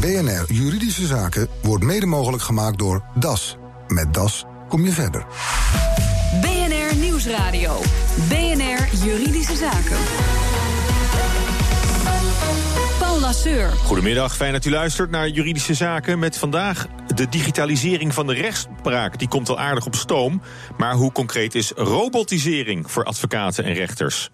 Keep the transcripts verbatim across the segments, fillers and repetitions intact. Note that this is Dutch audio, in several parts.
B N R Juridische Zaken wordt mede mogelijk gemaakt door D A S. Met D A S kom je verder. B N R Nieuwsradio. B N R Juridische Zaken. Paul Lasseur. Goedemiddag, fijn dat u luistert naar Juridische Zaken met vandaag... de digitalisering van de rechtspraak, die komt al aardig op stoom. Maar hoe concreet is robotisering voor advocaten en rechters?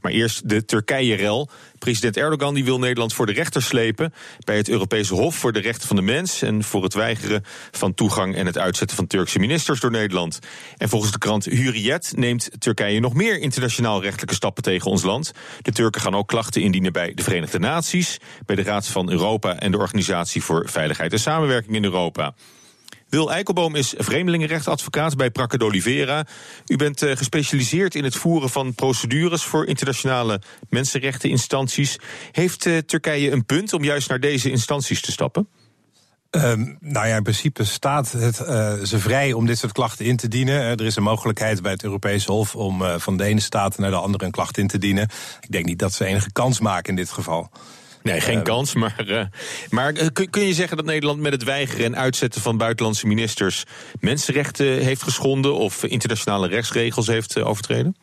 Maar eerst de Turkije-rel. President Erdogan die wil Nederland voor de rechter slepen... bij het Europese Hof voor de Rechten van de Mens... en voor het weigeren van toegang en het uitzetten van Turkse ministers door Nederland. En volgens de krant Hurriyet neemt Turkije nog meer internationaal rechtelijke stappen tegen ons land. De Turken gaan ook klachten indienen bij de Verenigde Naties... bij de Raad van Europa en de Organisatie voor Veiligheid en Samenwerking in Europa. Wil Eikelboom is vreemdelingenrechtadvocaat bij Prakken d'Oliveira. U bent uh, gespecialiseerd in het voeren van procedures voor internationale mensenrechteninstanties. Heeft uh, Turkije een punt om juist naar deze instanties te stappen? Um, nou ja, in principe staat het uh, ze vrij om dit soort klachten in te dienen. Uh, er is een mogelijkheid bij het Europese Hof om uh, van de ene staat naar de andere een klacht in te dienen. Ik denk niet dat ze enige kans maken in dit geval. Nee, geen kans, maar, uh, maar uh, kun, kun je zeggen dat Nederland met het weigeren en uitzetten van buitenlandse ministers mensenrechten heeft geschonden of internationale rechtsregels heeft uh, overtreden?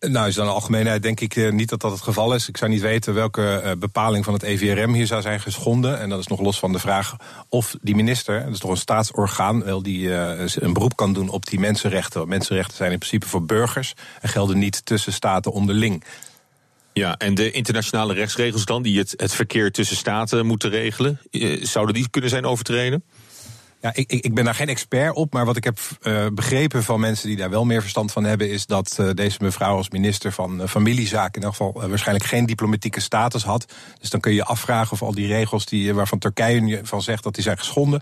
Nou, is dan de algemeenheid denk ik uh, niet dat dat het geval is. Ik zou niet weten welke uh, bepaling van het E V R M hier zou zijn geschonden. En dat is nog los van de vraag of die minister, dat is toch een staatsorgaan... wel die uh, een beroep kan doen op die mensenrechten. Mensenrechten zijn in principe voor burgers en gelden niet tussen staten onderling. Ja, en de internationale rechtsregels dan, die het, het verkeer tussen staten moeten regelen, eh, zouden die kunnen zijn overtreden? Ja, ik, ik ben daar geen expert op, maar wat ik heb uh, begrepen van mensen die daar wel meer verstand van hebben, is dat uh, deze mevrouw als minister van uh, Familiezaken in elk geval uh, waarschijnlijk geen diplomatieke status had. Dus dan kun je je afvragen of al die regels die, waarvan Turkije van zegt dat die zijn geschonden,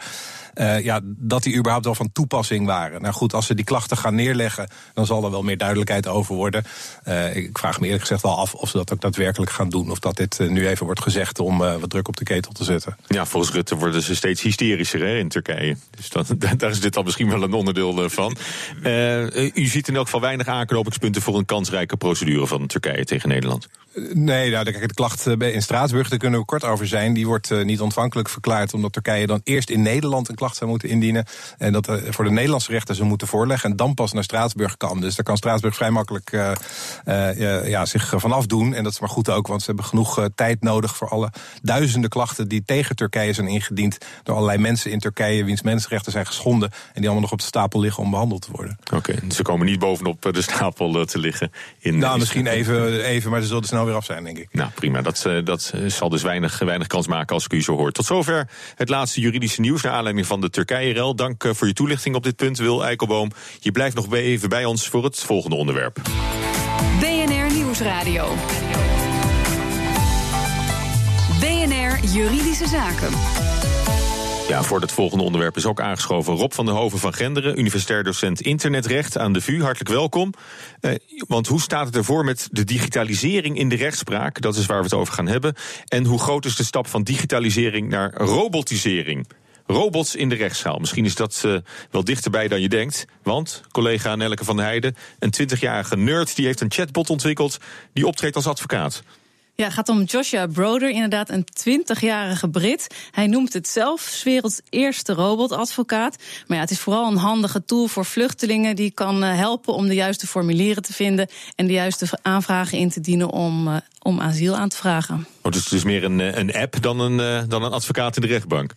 uh, ja, dat die überhaupt wel van toepassing waren. Nou goed, als ze die klachten gaan neerleggen, dan zal er wel meer duidelijkheid over worden. Uh, ik vraag me eerlijk gezegd wel af of ze dat ook daadwerkelijk gaan doen, of dat dit uh, nu even wordt gezegd om uh, wat druk op de ketel te zetten. Ja, volgens Rutte worden ze steeds hysterischer hè, in Turkije. Dus dan, daar is dit al misschien wel een onderdeel van. Uh, u ziet in elk geval weinig aanknopingspunten voor een kansrijke procedure van Turkije tegen Nederland. Nee, nou, de klacht in Straatsburg, daar kunnen we kort over zijn. Die wordt uh, niet ontvankelijk verklaard omdat Turkije dan eerst in Nederland een klacht zou moeten indienen. En dat uh, voor de Nederlandse rechter ze moeten voorleggen en dan pas naar Straatsburg kan. Dus daar kan Straatsburg vrij makkelijk uh, uh, uh, ja, zich vanaf doen. En dat is maar goed ook, want ze hebben genoeg uh, tijd nodig voor alle duizenden klachten die tegen Turkije zijn ingediend door allerlei mensen in Turkije wiens mensenrechten zijn geschonden en die allemaal nog op de stapel liggen om behandeld te worden. Oké, okay, dus ze komen niet bovenop de stapel uh, te liggen. In nou, misschien even, even, maar ze zullen snel weer af zijn, denk ik. Nou, prima. Dat, dat zal dus weinig, weinig kans maken als ik u zo hoor. Tot zover het laatste juridische nieuws naar aanleiding van de Turkije-rel. Dank voor je toelichting op dit punt, Wil Eikelboom. Je blijft nog even bij ons voor het volgende onderwerp. B N R Nieuwsradio. B N R Juridische Zaken. Ja, voor het volgende onderwerp is ook aangeschoven Rob van der Hoven van Genderen, universitair docent internetrecht aan de V U. Hartelijk welkom. Eh, want hoe staat het ervoor met de digitalisering in de rechtspraak? Dat is waar we het over gaan hebben. En hoe groot is de stap van digitalisering naar robotisering? Robots in de rechtszaal. Misschien is dat uh, wel dichterbij dan je denkt. Want, collega Nelleke van der Heijden, een twintigjarige nerd, die heeft een chatbot ontwikkeld die optreedt als advocaat. Ja, het gaat om Joshua Broder, inderdaad een twintigjarige Brit. Hij noemt het zelf 's werelds eerste robotadvocaat. Maar ja, het is vooral een handige tool voor vluchtelingen die kan helpen om de juiste formulieren te vinden en de juiste aanvragen in te dienen om, uh, om asiel aan te vragen. Oh, dus het is meer een, een app dan een, uh, dan een advocaat in de rechtbank?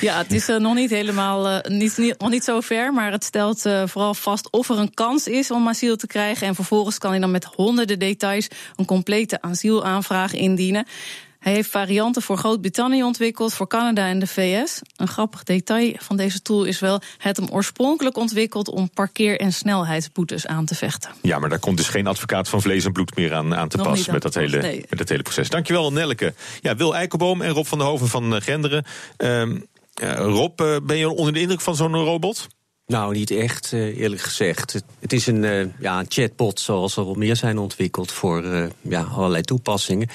Ja, het is uh, nog niet helemaal, uh, niet, niet, nog niet zo ver, maar het stelt uh, vooral vast of er een kans is om asiel te krijgen. En vervolgens kan hij dan met honderden details een complete asielaanvraag indienen. Hij heeft varianten voor Groot-Brittannië ontwikkeld, voor Canada en de V S. Een grappig detail van deze tool is wel, het hem oorspronkelijk ontwikkeld om parkeer- en snelheidsboetes aan te vechten. Ja, maar daar komt dus geen advocaat van vlees en bloed meer aan, aan te pas met dat, hele, nee. met dat hele proces. Dankjewel, Nelleke. Ja, Wil Eikelboom en Rob van der Hoven van Genderen. Uh, uh, Rob, uh, ben je onder de indruk van zo'n robot? Nou, niet echt, eerlijk gezegd. Het is een, ja, een chatbot, zoals er al meer zijn ontwikkeld voor ja, allerlei toepassingen.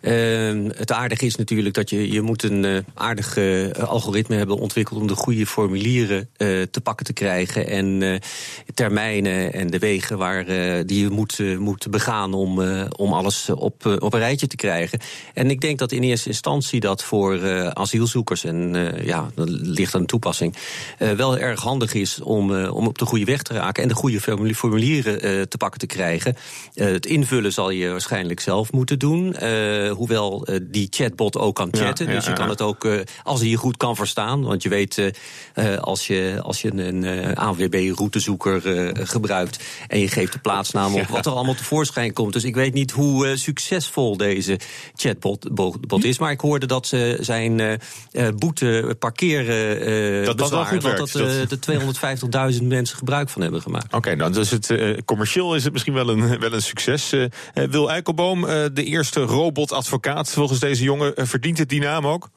Uh, het aardige is natuurlijk dat je, je moet een aardig algoritme hebben ontwikkeld om de goede formulieren uh, te pakken te krijgen en uh, termijnen en de wegen waar, uh, die je moet, uh, moet begaan om, uh, om alles op, uh, op een rijtje te krijgen. En ik denk dat in eerste instantie dat voor uh, asielzoekers en uh, ja, dat ligt aan de toepassing, uh, wel erg handig is. Om, uh, om op de goede weg te raken en de goede formulieren uh, te pakken te krijgen. Uh, het invullen zal je waarschijnlijk zelf moeten doen. Uh, hoewel uh, die chatbot ook kan chatten. Ja, dus ja, je kan ja. het ook, uh, als hij je goed kan verstaan. Want je weet, uh, als je, als je een uh, A N W B-routezoeker uh, gebruikt en je geeft de plaatsnaam op, ja. wat er allemaal tevoorschijn komt. Dus ik weet niet hoe uh, succesvol deze chatbot bot is. Maar ik hoorde dat ze zijn uh, boete parkeren uh, dat, dat, bezwaar, dat, dat, uh, dat de tweehonderdvijftigduizend mensen gebruik van hebben gemaakt. Oké, okay, nou, dus het, uh, commercieel is het misschien wel een, wel een succes. Uh, Wil Eikelboom, uh, de eerste robotadvocaat volgens deze jongen, uh, verdient het die naam ook?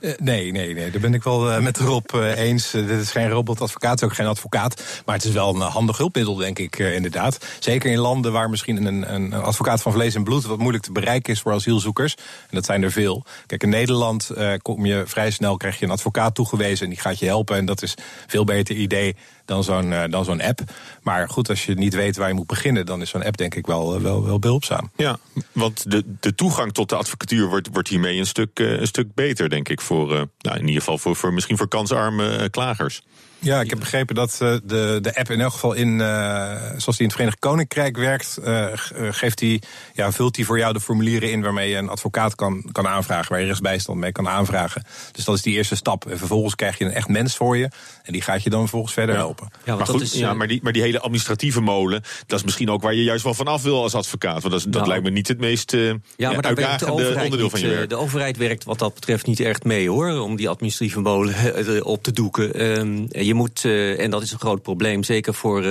Uh, nee, nee, nee. Daar ben ik wel uh, met Rob uh, eens. Uh, dit is geen robotadvocaat, het is ook geen advocaat. Maar het is wel een uh, handig hulpmiddel, denk ik, uh, inderdaad. Zeker in landen waar misschien een, een advocaat van vlees en bloed wat moeilijk te bereiken is voor asielzoekers. En dat zijn er veel. Kijk, in Nederland uh, kom je vrij snel, krijg je een advocaat toegewezen en die gaat je helpen. En dat is een veel beter idee dan zo'n, uh, dan zo'n app. Maar goed, als je niet weet waar je moet beginnen, dan is zo'n app denk ik wel, uh, wel, wel behulpzaam. Ja, want de, de toegang tot de advocatuur wordt, wordt hiermee een stuk, uh, een stuk beter, denk ik. Voor, nou, in ieder geval voor, voor misschien voor kansarme klagers. Ja, ik heb begrepen dat uh, de, de app in elk geval in, uh, zoals die in het Verenigd Koninkrijk werkt, uh, geeft die, ja, vult die voor jou de formulieren in waarmee je een advocaat kan, kan aanvragen, waar je rechtsbijstand mee kan aanvragen. Dus dat is die eerste stap. En vervolgens krijg je een echt mens voor je en die gaat je dan vervolgens verder ja. helpen. Ja, maar, goed, is, ja, maar, die, maar die hele administratieve molen, dat is misschien ook waar je juist wel vanaf wil als advocaat. Want dat, is, dat nou, lijkt me niet het meest uh, ja, maar uitdagende onderdeel van je werk. De overheid werkt wat dat betreft niet echt mee hoor, om die administratieve molen op te doeken. Um, Je moet, en dat is een groot probleem, zeker voor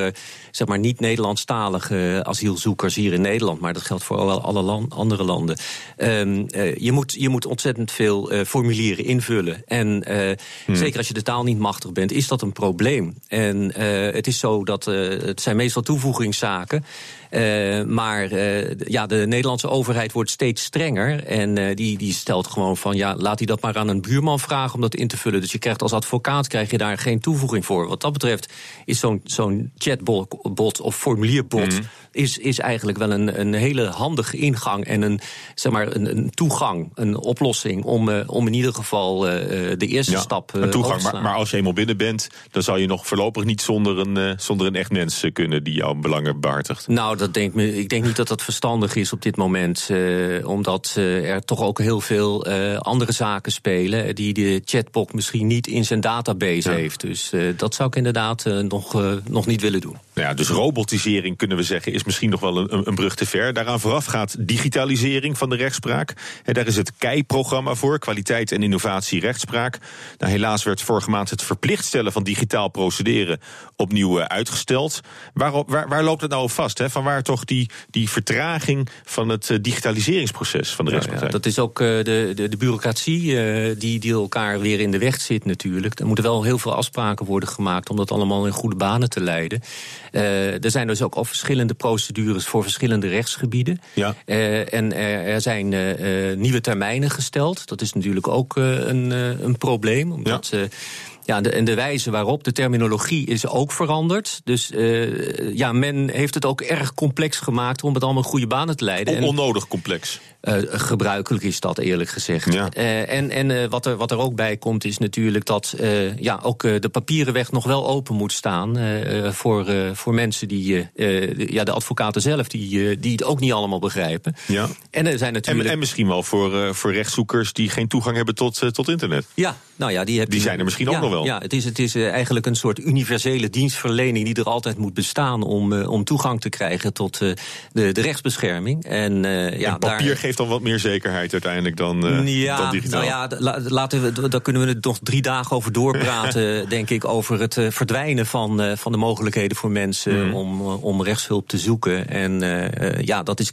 zeg maar, niet-Nederlandstalige asielzoekers hier in Nederland, maar dat geldt voor alle land, andere landen. Um, uh, je, moet, je moet ontzettend veel uh, formulieren invullen. En uh, hmm. zeker als je de taal niet machtig bent, is dat een probleem. En uh, het is zo dat uh, het zijn meestal toevoegingszaken. Uh, maar uh, ja, de Nederlandse overheid wordt steeds strenger. En uh, die, die stelt gewoon van, ja, laat die dat maar aan een buurman vragen om dat in te vullen. Dus je krijgt als advocaat krijg je daar geen toevoeging voor. Wat dat betreft is zo'n, zo'n chatbot of formulierbot mm. is, is eigenlijk wel een, een hele handige ingang en een, zeg maar, een, een toegang, een oplossing om, uh, om in ieder geval uh, de eerste ja, stap uh, een toegang, te slaan. Maar, maar als je eenmaal binnen bent, dan zal je nog voorlopig niet zonder een, uh, zonder een echt mens kunnen die jouw belangen behartigt. Nou, Dat denk me, ik denk niet dat dat verstandig is op dit moment. Uh, omdat uh, er toch ook heel veel uh, andere zaken spelen die de chatbot misschien niet in zijn database ja. heeft. Dus uh, dat zou ik inderdaad uh, nog, uh, nog niet willen doen. Ja, dus robotisering, kunnen we zeggen, is misschien nog wel een, een brug te ver. Daaraan vooraf gaat digitalisering van de rechtspraak. En daar is het K E I-programma voor, kwaliteit en innovatie rechtspraak. Nou, helaas werd vorige maand het verplicht stellen van digitaal procederen opnieuw uitgesteld. Waar, waar, waar loopt het nou op vast? Hè? Van waar toch die, die vertraging van het digitaliseringsproces van de rechtspraak? Ja, ja, dat is ook de, de, de bureaucratie die, die elkaar weer in de weg zit natuurlijk. Er moeten wel heel veel afspraken worden gemaakt om dat allemaal in goede banen te leiden. Uh, er zijn dus ook al verschillende procedures voor verschillende rechtsgebieden. Ja. Uh, en er, er zijn uh, nieuwe termijnen gesteld. Dat is natuurlijk ook uh, een, uh, een probleem. Omdat, ja. Uh, ja, de, en de wijze waarop, de terminologie is ook veranderd. Dus uh, ja, men heeft het ook erg complex gemaakt om het allemaal goede banen te leiden. On- onnodig complex. Uh, gebruikelijk is dat, eerlijk gezegd. Ja. Uh, en en uh, wat, er, wat er ook bij komt is natuurlijk dat uh, ja, ook uh, de papierenweg nog wel open moet staan uh, voor, uh, voor mensen die, uh, de, ja, de advocaten zelf, die, uh, die het ook niet allemaal begrijpen. Ja. En, er zijn natuurlijk... en, en misschien wel voor, uh, voor rechtszoekers die geen toegang hebben tot, uh, tot internet. Ja, nou ja, die, heb... die zijn er misschien ja, ook nog wel. Ja, het is, het is uh, eigenlijk een soort universele dienstverlening die er altijd moet bestaan om, uh, om toegang te krijgen tot uh, de, de rechtsbescherming. En, uh, ja, en papier daar... geeft dan wat meer zekerheid uiteindelijk dan, uh, ja, dan digitaal. Nou ja, la, laten we, daar kunnen we het nog drie dagen over doorpraten, denk ik, over het uh, verdwijnen van, uh, van de mogelijkheden voor mensen mm. om, om rechtshulp te zoeken. En uh, ja, dat is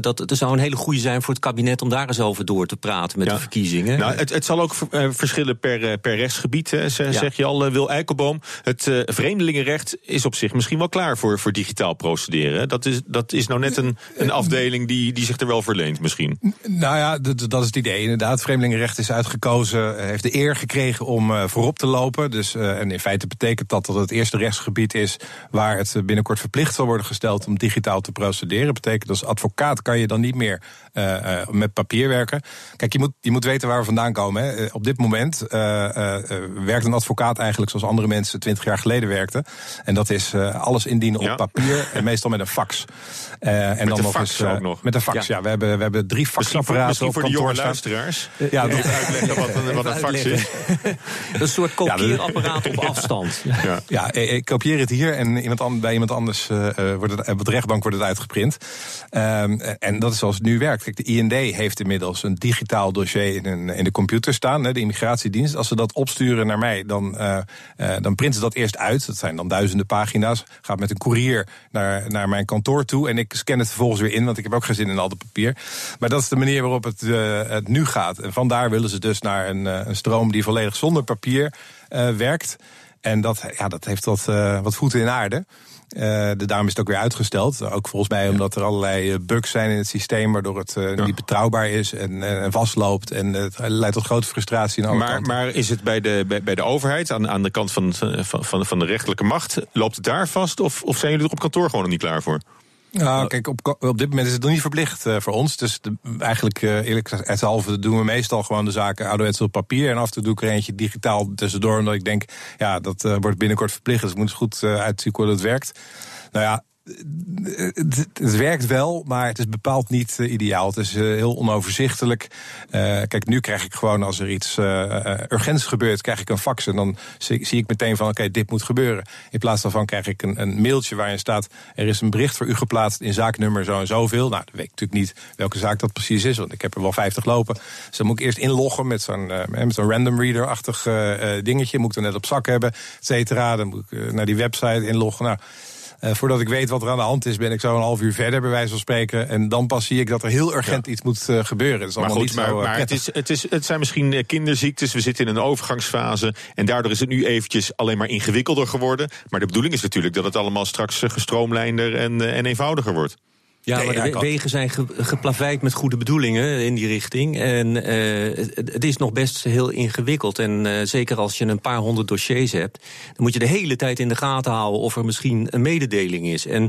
dat, dat zou een hele goede zijn voor het kabinet om daar eens over door te praten met ja. de verkiezingen. Nou, het, het zal ook uh, verschillen per, per rechtsgebied. Hè. ja. zeg je al, Wil Eikelboom. Het uh, vreemdelingenrecht is op zich misschien wel klaar voor, voor digitaal procederen. Dat is, dat is nou net een, een afdeling die, die zich er wel verleent misschien. Nou ja, d- dat is het idee. Inderdaad, vreemdelingenrecht is uitgekozen, heeft de eer gekregen om uh, voorop te lopen. Dus, uh, en in feite betekent dat dat het eerste rechtsgebied is waar het binnenkort verplicht zal worden gesteld om digitaal te procederen. Dat betekent dat als advocaat kan je dan niet meer uh, uh, met papier werken. Kijk, je moet, je moet weten waar we vandaan komen. Hè. Op dit moment uh, uh, werkt een advocaat eigenlijk zoals andere mensen twintig jaar geleden werkten. En dat is uh, alles indienen op ja. papier en meestal met een fax. Uh, en met dan de nog fax eens, ook nog. Met een fax, ja. ja we, hebben, we hebben drie faxapparaten misschien voor, misschien voor op kantoor de jonge luisteraars. Ja, dat even uitleggen wat een, wat een fax is. Een soort kopieerapparaat op afstand. Ja, ja. ja ik kopieer het hier en iemand anders, bij iemand anders uh, wordt het, op de rechtbank wordt het uitgeprint. Um, en dat is zoals het nu werkt. Kijk, de I N D heeft inmiddels een digitaal dossier in, een, in de computer staan, de immigratiedienst. Als ze dat opsturen naar mij, dan, uh, uh, dan printen ze dat eerst uit. Dat zijn dan duizenden pagina's. Gaat met een courier naar, naar mijn kantoor toe en ik scan het vervolgens weer in, want ik heb ook geen zin in al dat papier. Maar dat is de manier waarop het, uh, het nu gaat. En vandaar willen ze dus naar een, uh, een stroom die volledig zonder papier uh, werkt. En dat, ja, dat heeft wat, uh, wat voeten in aarde. Uh, de daarom is het ook weer uitgesteld. Ook volgens mij omdat er allerlei bugs zijn in het systeem, waardoor het uh, ja. niet betrouwbaar is en, en vastloopt. En het leidt tot grote frustratie aan alle kanten. Maar is het bij de, bij, bij de overheid, aan, aan de kant van, van, van de rechterlijke macht, loopt het daar vast? Of, of zijn jullie er op kantoor gewoon nog niet klaar voor? Nou, kijk, op, op dit moment is het nog niet verplicht uh, voor ons. Dus de, eigenlijk, uh, eerlijk gezegd, halve doen we meestal gewoon de zaken ouderwets op papier. En af en toe doe ik er eentje digitaal tussendoor, omdat ik denk, ja, dat uh, wordt binnenkort verplicht. Dus ik moet eens goed uh, uitzoeken hoe dat werkt. Nou ja, Het, het werkt wel, maar het is bepaald niet uh, ideaal. Het is uh, heel onoverzichtelijk. Uh, kijk, nu krijg ik gewoon als er iets uh, uh, urgents gebeurt, krijg ik een fax. En dan zie, zie ik meteen van, oké, okay, dit moet gebeuren. In plaats daarvan krijg ik een, een mailtje waarin staat, er is een bericht voor u geplaatst in zaaknummer zo en zoveel. Nou, dan weet ik natuurlijk niet welke zaak dat precies is, want ik heb er wel vijftig lopen. Dus dan moet ik eerst inloggen met zo'n, uh, met zo'n random reader-achtig uh, uh, dingetje. Moet ik er net op zak hebben, et cetera. Dan moet ik uh, naar die website inloggen. Nou, Uh, voordat ik weet wat er aan de hand is, ben ik zo een half uur verder, bij wijze van spreken. En dan pas zie ik dat er heel urgent ja. iets moet uh, gebeuren. Is maar goed, niet maar, zo, uh, maar het, is, het, is, het zijn misschien kinderziektes. We zitten in een overgangsfase. En daardoor is het nu eventjes alleen maar ingewikkelder geworden. Maar de bedoeling is natuurlijk dat het allemaal straks gestroomlijnder en, uh, en eenvoudiger wordt. Ja, nee, maar de wegen zijn ge- geplaveid met goede bedoelingen in die richting. En uh, het is nog best heel ingewikkeld. En uh, zeker als je een paar honderd dossiers hebt, dan moet je de hele tijd in de gaten houden of er misschien een mededeling is. En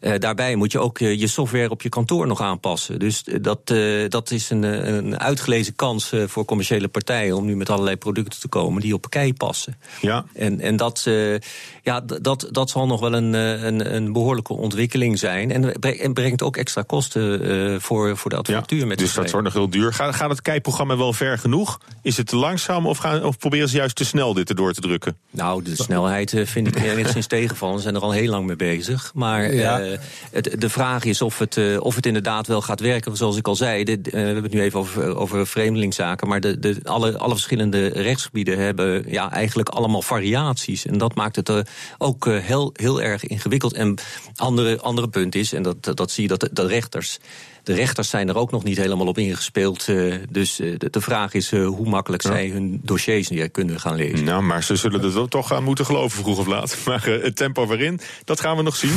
uh, daarbij moet je ook uh, je software op je kantoor nog aanpassen. Dus uh, dat, uh, dat is een, een uitgelezen kans uh, voor commerciële partijen om nu met allerlei producten te komen die op K E I passen. Ja. En, en dat, uh, ja, dat, dat zal nog wel een, een, een behoorlijke ontwikkeling zijn. En brengt ook extra kosten uh, voor, voor de advocatuur. Ja, met dus dat wordt nog heel duur. Gaat, gaat het K E I-programma wel ver genoeg? Is het te langzaam of, gaan, of proberen ze juist te snel dit erdoor te drukken? Nou, de snelheid uh, vind ik enigszins tegenvallen. We zijn er al heel lang mee bezig. Maar ja. uh, het, de vraag is of het, uh, of het inderdaad wel gaat werken. Zoals ik al zei, dit, uh, we hebben het nu even over, over vreemdelingszaken. Maar de, de, alle, alle verschillende rechtsgebieden hebben ja, eigenlijk allemaal variaties. En dat maakt het uh, ook uh, heel, heel erg ingewikkeld. En andere, andere punt is, en dat, dat zie Dat de, de rechters, de rechters zijn er ook nog niet helemaal op ingespeeld. Uh, dus uh, de, de vraag is uh, hoe makkelijk ja. zij hun dossiers weer kunnen gaan lezen. Nou, maar ze zullen er toch aan moeten geloven vroeg of laat. Maar uh, het tempo waarin, dat gaan we nog zien.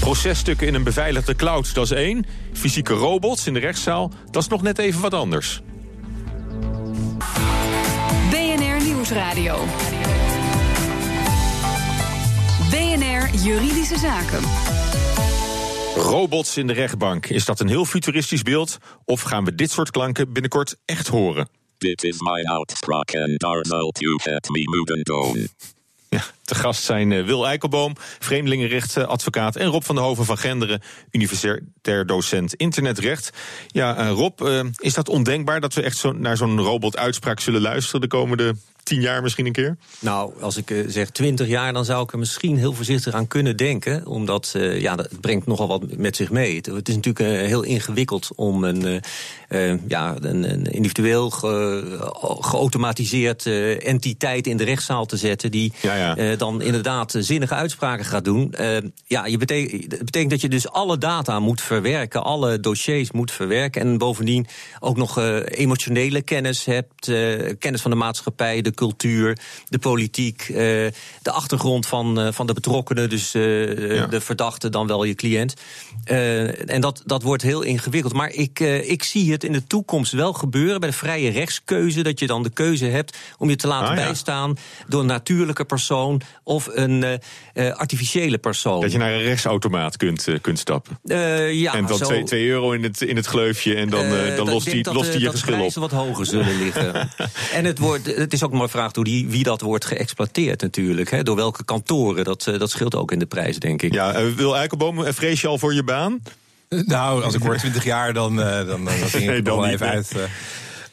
Processtukken in een beveiligde cloud, dat is één. Fysieke robots in de rechtszaal, dat is nog net even wat anders. B N R Nieuwsradio. B N R Juridische Zaken. Robots in de rechtbank. Is dat een heel futuristisch beeld? Of gaan we dit soort klanken binnenkort echt horen? Dit is mijn uitspraak en daar zult u het mee moeten doen. Ja, te gast zijn Wil Eikelboom, vreemdelingenrechtadvocaat, en Rob van der Hoven van Genderen, universitair docent internetrecht. Ja, uh, Rob, uh, is dat ondenkbaar dat we echt zo naar zo'n robotuitspraak zullen luisteren de komende tien jaar misschien een keer? Nou, als ik uh, zeg twintig jaar, dan zou ik er misschien heel voorzichtig aan kunnen denken. Omdat, uh, ja, dat brengt nogal wat met zich mee. Het, het is natuurlijk uh, heel ingewikkeld om een, uh, uh, ja, een, een individueel ge- geautomatiseerd uh, entiteit in de rechtszaal te zetten die ja, ja. Uh, dan inderdaad zinnige uitspraken gaat doen. Uh, ja, je betekent, het betekent dat je dus alle data moet verwerken, alle dossiers moet verwerken. En bovendien ook nog uh, emotionele kennis hebt. Uh, kennis van de maatschappij, de cultuur, de politiek. Uh, de achtergrond van, uh, van de betrokkenen, dus uh, ja. de verdachte, dan wel je cliënt. Uh, en dat, dat wordt heel ingewikkeld. Maar ik, uh, ik zie het in de toekomst wel gebeuren bij de vrije rechtskeuze. Dat je dan de keuze hebt om je te laten ah, ja. bijstaan door een natuurlijke persoon of een uh, uh, artificiële persoon. Dat je naar een rechtsautomaat kunt, uh, kunt stappen. Uh, ja, en dan zo, twee, twee euro in het, in het gleufje en dan, uh, dan uh, lost die, dat, lost die uh, je verschil op. Dat de prijzen wat hoger zullen liggen. En het, wordt, het is ook maar een vraag door die, wie dat wordt geëxploiteerd natuurlijk. Hè, door welke kantoren. Dat, uh, dat scheelt ook in de prijs, denk ik. Ja, uh, Wil Eikelboom, uh, vrees je al voor je baan? Nou, als ik word twintig jaar, dan, uh, dan, dan, dan ging ik er wel even nee. uit. Uh,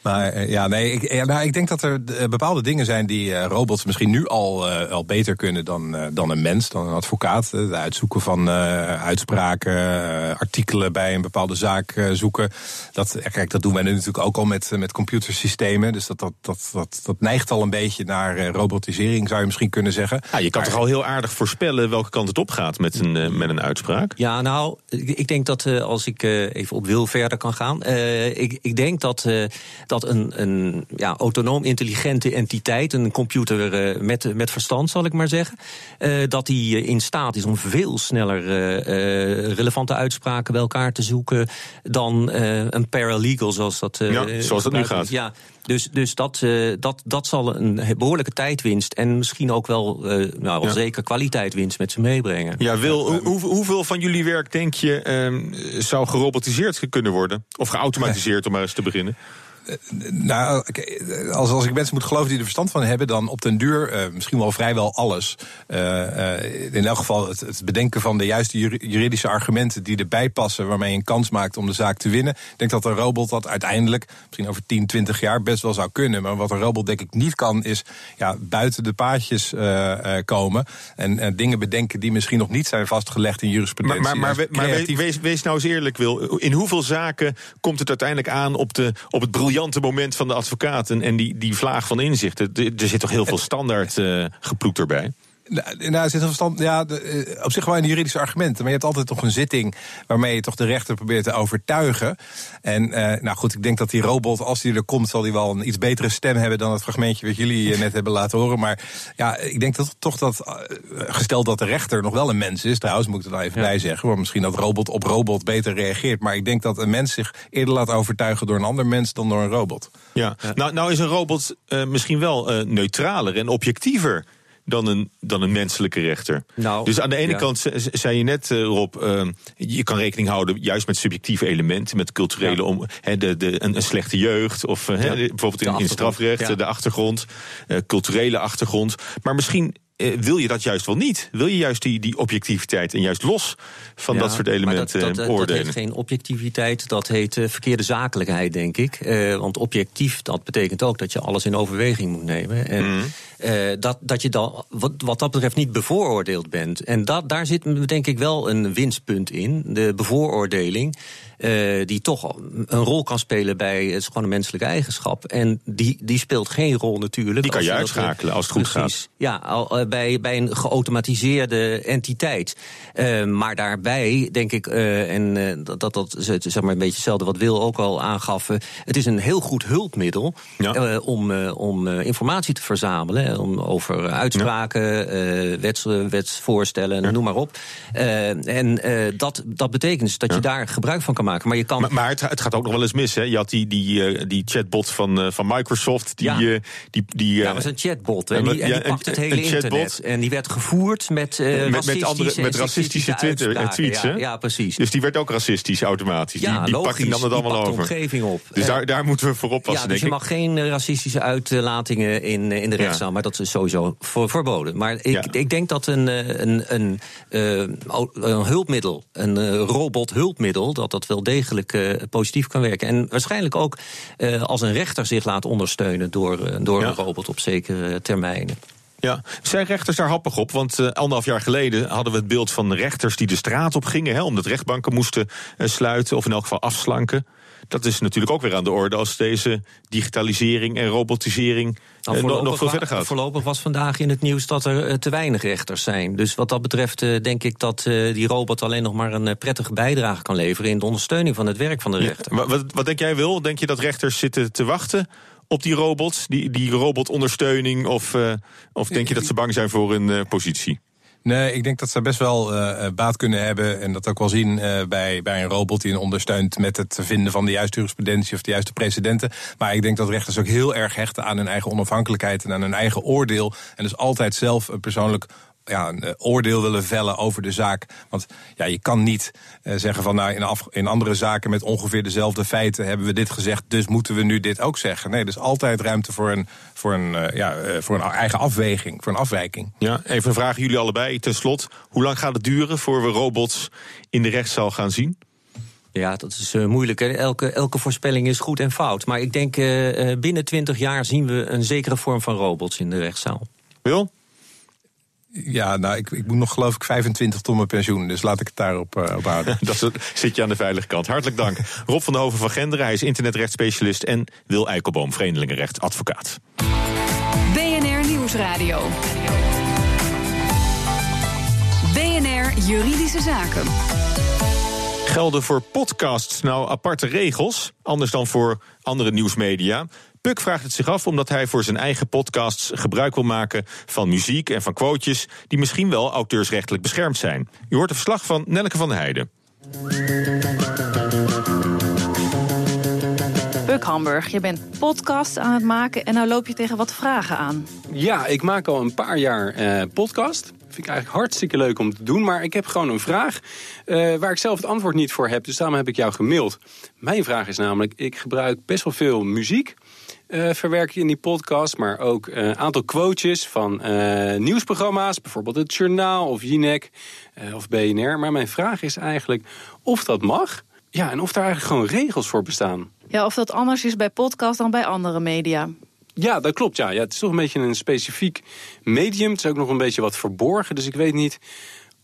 maar uh, ja, nee, ik, ja, nou, ik denk dat er uh, bepaalde dingen zijn die uh, robots misschien nu al, uh, al beter kunnen dan, uh, dan een mens, dan een advocaat. Het uh, uitzoeken van uh, uitspraken, uh, artikelen bij een bepaalde zaak uh, zoeken. Dat, ja, kijk, dat doen wij nu natuurlijk ook al met, uh, met computersystemen. Dus dat, dat, dat, dat, dat neigt al een beetje naar uh, robotisering, zou je misschien kunnen zeggen. Ja, je kan maar, toch al heel aardig voorspellen welke kant het op gaat met een, uh, met een uitspraak? Ja, nou, ik denk dat uh, als ik uh, even op Wil verder kan gaan. Uh, ik, ik denk dat... Uh, dat Dat een, een ja, autonoom intelligente entiteit, een computer uh, met, met verstand, zal ik maar zeggen, uh, dat die in staat is om veel sneller uh, relevante uitspraken bij elkaar te zoeken dan uh, een paralegal, zoals dat, uh, ja, zoals dat nu gaat. Ja, dus dus dat, uh, dat, dat zal een behoorlijke tijdwinst en misschien ook wel, uh, nou, ja. zeker kwaliteitwinst met zich meebrengen. Ja, Wil, uh, hoe, hoeveel van jullie werk, denk je, uh, zou gerobotiseerd kunnen worden? Of geautomatiseerd, om maar eens te beginnen? Nou, als, als ik mensen moet geloven die er verstand van hebben, dan op den duur uh, misschien wel vrijwel alles. Uh, uh, in elk geval het, het bedenken van de juiste juridische argumenten die erbij passen, waarmee je een kans maakt om de zaak te winnen. Ik denk dat een robot dat uiteindelijk, misschien over tien, twintig jaar, best wel zou kunnen. Maar wat een robot denk ik niet kan, is ja, buiten de paadjes uh, uh, komen. En uh, dingen bedenken die misschien nog niet zijn vastgelegd in jurisprudentie. Maar, maar, maar, we, maar we, wees, wees nou eens eerlijk, Wil. In hoeveel zaken komt het uiteindelijk aan op, de, op het briljant moment van de advocaat en die, die vlaag van inzicht? Er zit toch heel veel standaard uh, geploeter bij? Nou, nou zit verstand, ja, de, op zich wel in de juridische argumenten. Maar je hebt altijd toch een zitting waarmee je toch de rechter probeert te overtuigen. En eh, nou goed, ik denk dat die robot, als die er komt, zal die wel een iets betere stem hebben dan het fragmentje wat jullie net hebben laten horen. Maar ja, ik denk dat toch dat, gesteld dat de rechter nog wel een mens is, trouwens moet ik er nou even ja. bij zeggen, want misschien dat robot op robot beter reageert. Maar ik denk dat een mens zich eerder laat overtuigen door een ander mens dan door een robot. Ja, ja. Nou, nou is een robot uh, misschien wel uh, neutraler en objectiever dan een, dan een menselijke rechter. Nou, dus aan de ene ja. kant, zei je net, Rob, uh, je kan rekening houden juist met subjectieve elementen, met culturele, ja. om, he, de, de, een, een slechte jeugd, of ja. he, bijvoorbeeld in, in strafrecht, ja. de achtergrond, uh, culturele achtergrond. Maar misschien uh, wil je dat juist wel niet. Wil je juist die, die objectiviteit en juist los van ja, dat soort elementen dat, dat, uh, oordelen? Dat heet geen objectiviteit, dat heet uh, verkeerde zakelijkheid, denk ik. Uh, want objectief, dat betekent ook dat je alles in overweging moet nemen. En mm. Uh, dat, dat je dan, wat, wat dat betreft niet bevooroordeeld bent. En dat, daar zit denk ik wel een winstpunt in. De bevooroordeling, uh, die toch een rol kan spelen bij, het is gewoon een menselijke eigenschap. En die, die speelt geen rol natuurlijk. Die kan je, je uitschakelen als het goed precies, gaat. Ja, al, uh, bij, bij een geautomatiseerde entiteit. Uh, maar daarbij denk ik, uh, en uh, dat, dat is het, zeg maar een beetje hetzelfde wat Wil ook al aangaf. Uh, het is een heel goed hulpmiddel ja. uh, om, uh, om uh, informatie te verzamelen. Om over uitspraken, ja. uh, wets, wetsvoorstellen, ja. noem maar op. Uh, en uh, dat, dat betekent dus dat ja. je daar gebruik van kan maken. Maar, je kan maar, maar het, het gaat ook nog wel eens mis. Hè? Je had die, die, uh, die chatbot van, uh, van Microsoft. Die, ja. Uh, die, die, uh, ja, dat was een chatbot. En die, ja, en die pakte het hele internet. Chatbot. En die werd gevoerd met, uh, met, racistische, met, andere, met racistische Twitter en tweets. Ja, ja, precies. Dus die werd ook racistisch automatisch. Ja, die die pakte dan het allemaal over. De omgeving op. Dus daar, daar moeten we voor oppassen. Ja, dus je mag geen racistische uitlatingen in, in de rechtszaal. Maar dat is sowieso voor, verboden. Maar ik, ja. ik denk dat een, een, een, een, een hulpmiddel, een robothulpmiddel, dat dat wel degelijk uh, positief kan werken. En waarschijnlijk ook uh, als een rechter zich laat ondersteunen door, door ja. een robot op zekere termijnen. Ja, zijn rechters daar happig op? Want uh, anderhalf jaar geleden hadden we het beeld van rechters die de straat op gingen, hè, omdat rechtbanken moesten uh, sluiten of in elk geval afslanken. dat is natuurlijk ook weer aan de orde als deze digitalisering en robotisering nou, nog, nog veel verder gaat. Voorlopig was vandaag in het nieuws dat er te weinig rechters zijn. Dus wat dat betreft denk ik dat die robot alleen nog maar een prettige bijdrage kan leveren in de ondersteuning van het werk van de rechter. Ja, wat, wat denk jij, Wil? Denk je dat rechters zitten te wachten op die robots, die, die robotondersteuning? Of, uh, of denk je dat ze bang zijn voor hun uh, positie? Nee, ik denk dat ze best wel uh, baat kunnen hebben en dat ook wel zien uh, bij, bij een robot die hen ondersteunt met het vinden van de juiste jurisprudentie of de juiste precedenten. Maar ik denk dat rechters ook heel erg hechten aan hun eigen onafhankelijkheid en aan hun eigen oordeel. En dus altijd zelf een persoonlijk ja, een oordeel willen vellen over de zaak. Want ja, je kan niet uh, zeggen van nou in, af, in andere zaken met ongeveer dezelfde feiten hebben we dit gezegd, dus moeten we nu dit ook zeggen. Nee, er is altijd ruimte voor een, voor een, uh, ja, uh, voor een eigen afweging, voor een afwijking. Ja, even een vraag jullie allebei ten slot. Hoe lang gaat het duren voor we robots in de rechtszaal gaan zien? Ja, dat is uh, moeilijk. Hè? Elke, elke voorspelling is goed en fout. Maar ik denk uh, binnen twintig jaar zien we een zekere vorm van robots in de rechtszaal. Wil? Ja, nou, ik, ik moet nog geloof ik vijfentwintig tot mijn pensioen. Dus laat ik het daarop uh, op houden. Dat is, zit je aan de veilige kant. Hartelijk dank. Rob van der Hoven van Genderen, hij is internetrechtsspecialist. En Wil Eikelboom, vreemdelingenrechtsadvocaat. B N R Nieuwsradio. B N R Juridische Zaken. Gelden voor podcasts nou aparte regels? Anders dan voor andere nieuwsmedia. Puk vraagt het zich af omdat hij voor zijn eigen podcasts gebruik wil maken van muziek en van quotejes die misschien wel auteursrechtelijk beschermd zijn. U hoort een verslag van Nelleke van der Heijden. Puk Hamburg, je bent podcasts aan het maken en nou loop je tegen wat vragen aan. Ja, ik maak al een paar jaar eh, podcast. Vind ik eigenlijk hartstikke leuk om te doen. Maar ik heb gewoon een vraag uh, waar ik zelf het antwoord niet voor heb. Dus daarom heb ik jou gemaild. Mijn vraag is namelijk, ik gebruik best wel veel muziek. Uh, verwerk je in die podcast, maar ook een uh, aantal quotejes van uh, nieuwsprogramma's. Bijvoorbeeld het Journaal of Jinek uh, of B N R. Maar mijn vraag is eigenlijk of dat mag. Ja, en of daar eigenlijk gewoon regels voor bestaan. Ja, of dat anders is bij podcast dan bij andere media. Ja, dat klopt. Ja. Ja, het is toch een beetje een specifiek medium. Het is ook nog een beetje wat verborgen. Dus ik weet niet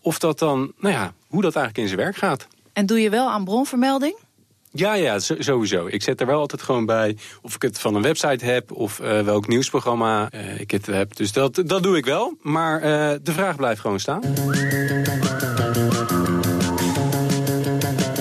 of dat dan, nou ja, hoe dat eigenlijk in zijn werk gaat. En doe je wel aan bronvermelding? Ja, ja, sowieso. Ik zet er wel altijd gewoon bij of ik het van een website heb of uh, welk nieuwsprogramma uh, ik het heb. Dus dat, dat doe ik wel. Maar uh, de vraag blijft gewoon staan.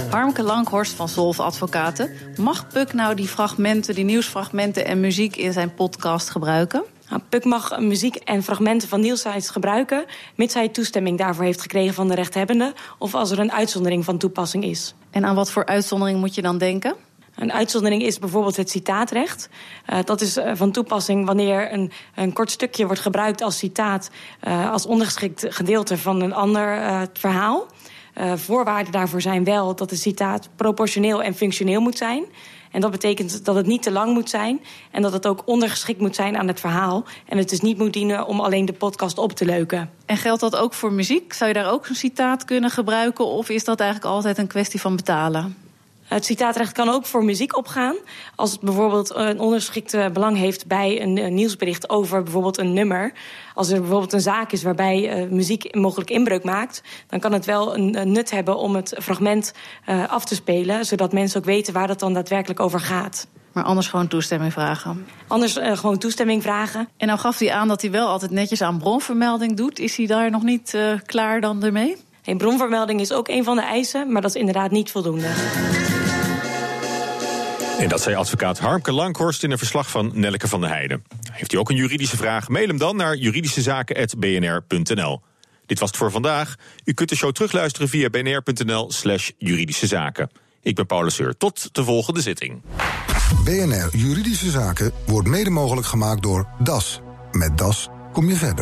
Harmke Lankhorst van Solf Advocaten. Mag Puk nou die fragmenten, die nieuwsfragmenten en muziek in zijn podcast gebruiken? Nou, Puk mag muziek en fragmenten van nieuwsites gebruiken, mits hij toestemming daarvoor heeft gekregen van de rechthebbende, of als er een uitzondering van toepassing is. En aan wat voor uitzondering moet je dan denken? Een uitzondering is bijvoorbeeld het citaatrecht. Uh, dat is uh, van toepassing wanneer een, een kort stukje wordt gebruikt als citaat, uh, als ondergeschikt gedeelte van een ander uh, verhaal. Uh, voorwaarden daarvoor zijn wel dat de citaat proportioneel en functioneel moet zijn. En dat betekent dat het niet te lang moet zijn en dat het ook ondergeschikt moet zijn aan het verhaal. En het dus niet moet dienen om alleen de podcast op te leuken. En geldt dat ook voor muziek? Zou je daar ook zo'n citaat kunnen gebruiken of is dat eigenlijk altijd een kwestie van betalen? Het citaatrecht kan ook voor muziek opgaan. Als het bijvoorbeeld een ondergeschikt belang heeft bij een nieuwsbericht over bijvoorbeeld een nummer. Als er bijvoorbeeld een zaak is waarbij uh, muziek mogelijk inbreuk maakt, dan kan het wel een, een nut hebben om het fragment uh, af te spelen, zodat mensen ook weten waar dat dan daadwerkelijk over gaat. Maar anders gewoon toestemming vragen. Anders uh, gewoon toestemming vragen. En nou gaf hij aan dat hij wel altijd netjes aan bronvermelding doet. Is hij daar nog niet uh, klaar dan ermee? Hey, bronvermelding is ook een van de eisen, maar dat is inderdaad niet voldoende. En dat zei advocaat Harmke Lankhorst in een verslag van Nelleke van der Heijden. Heeft u ook een juridische vraag? Mail hem dan naar juridischezaken apenstaartje b n r punt n l. Dit was het voor vandaag. U kunt de show terugluisteren via b n r punt n l slash juridische zaken. Ik ben Paul Seur. Tot de volgende zitting. B N R Juridische Zaken wordt mede mogelijk gemaakt door D A S. Met D A S kom je verder.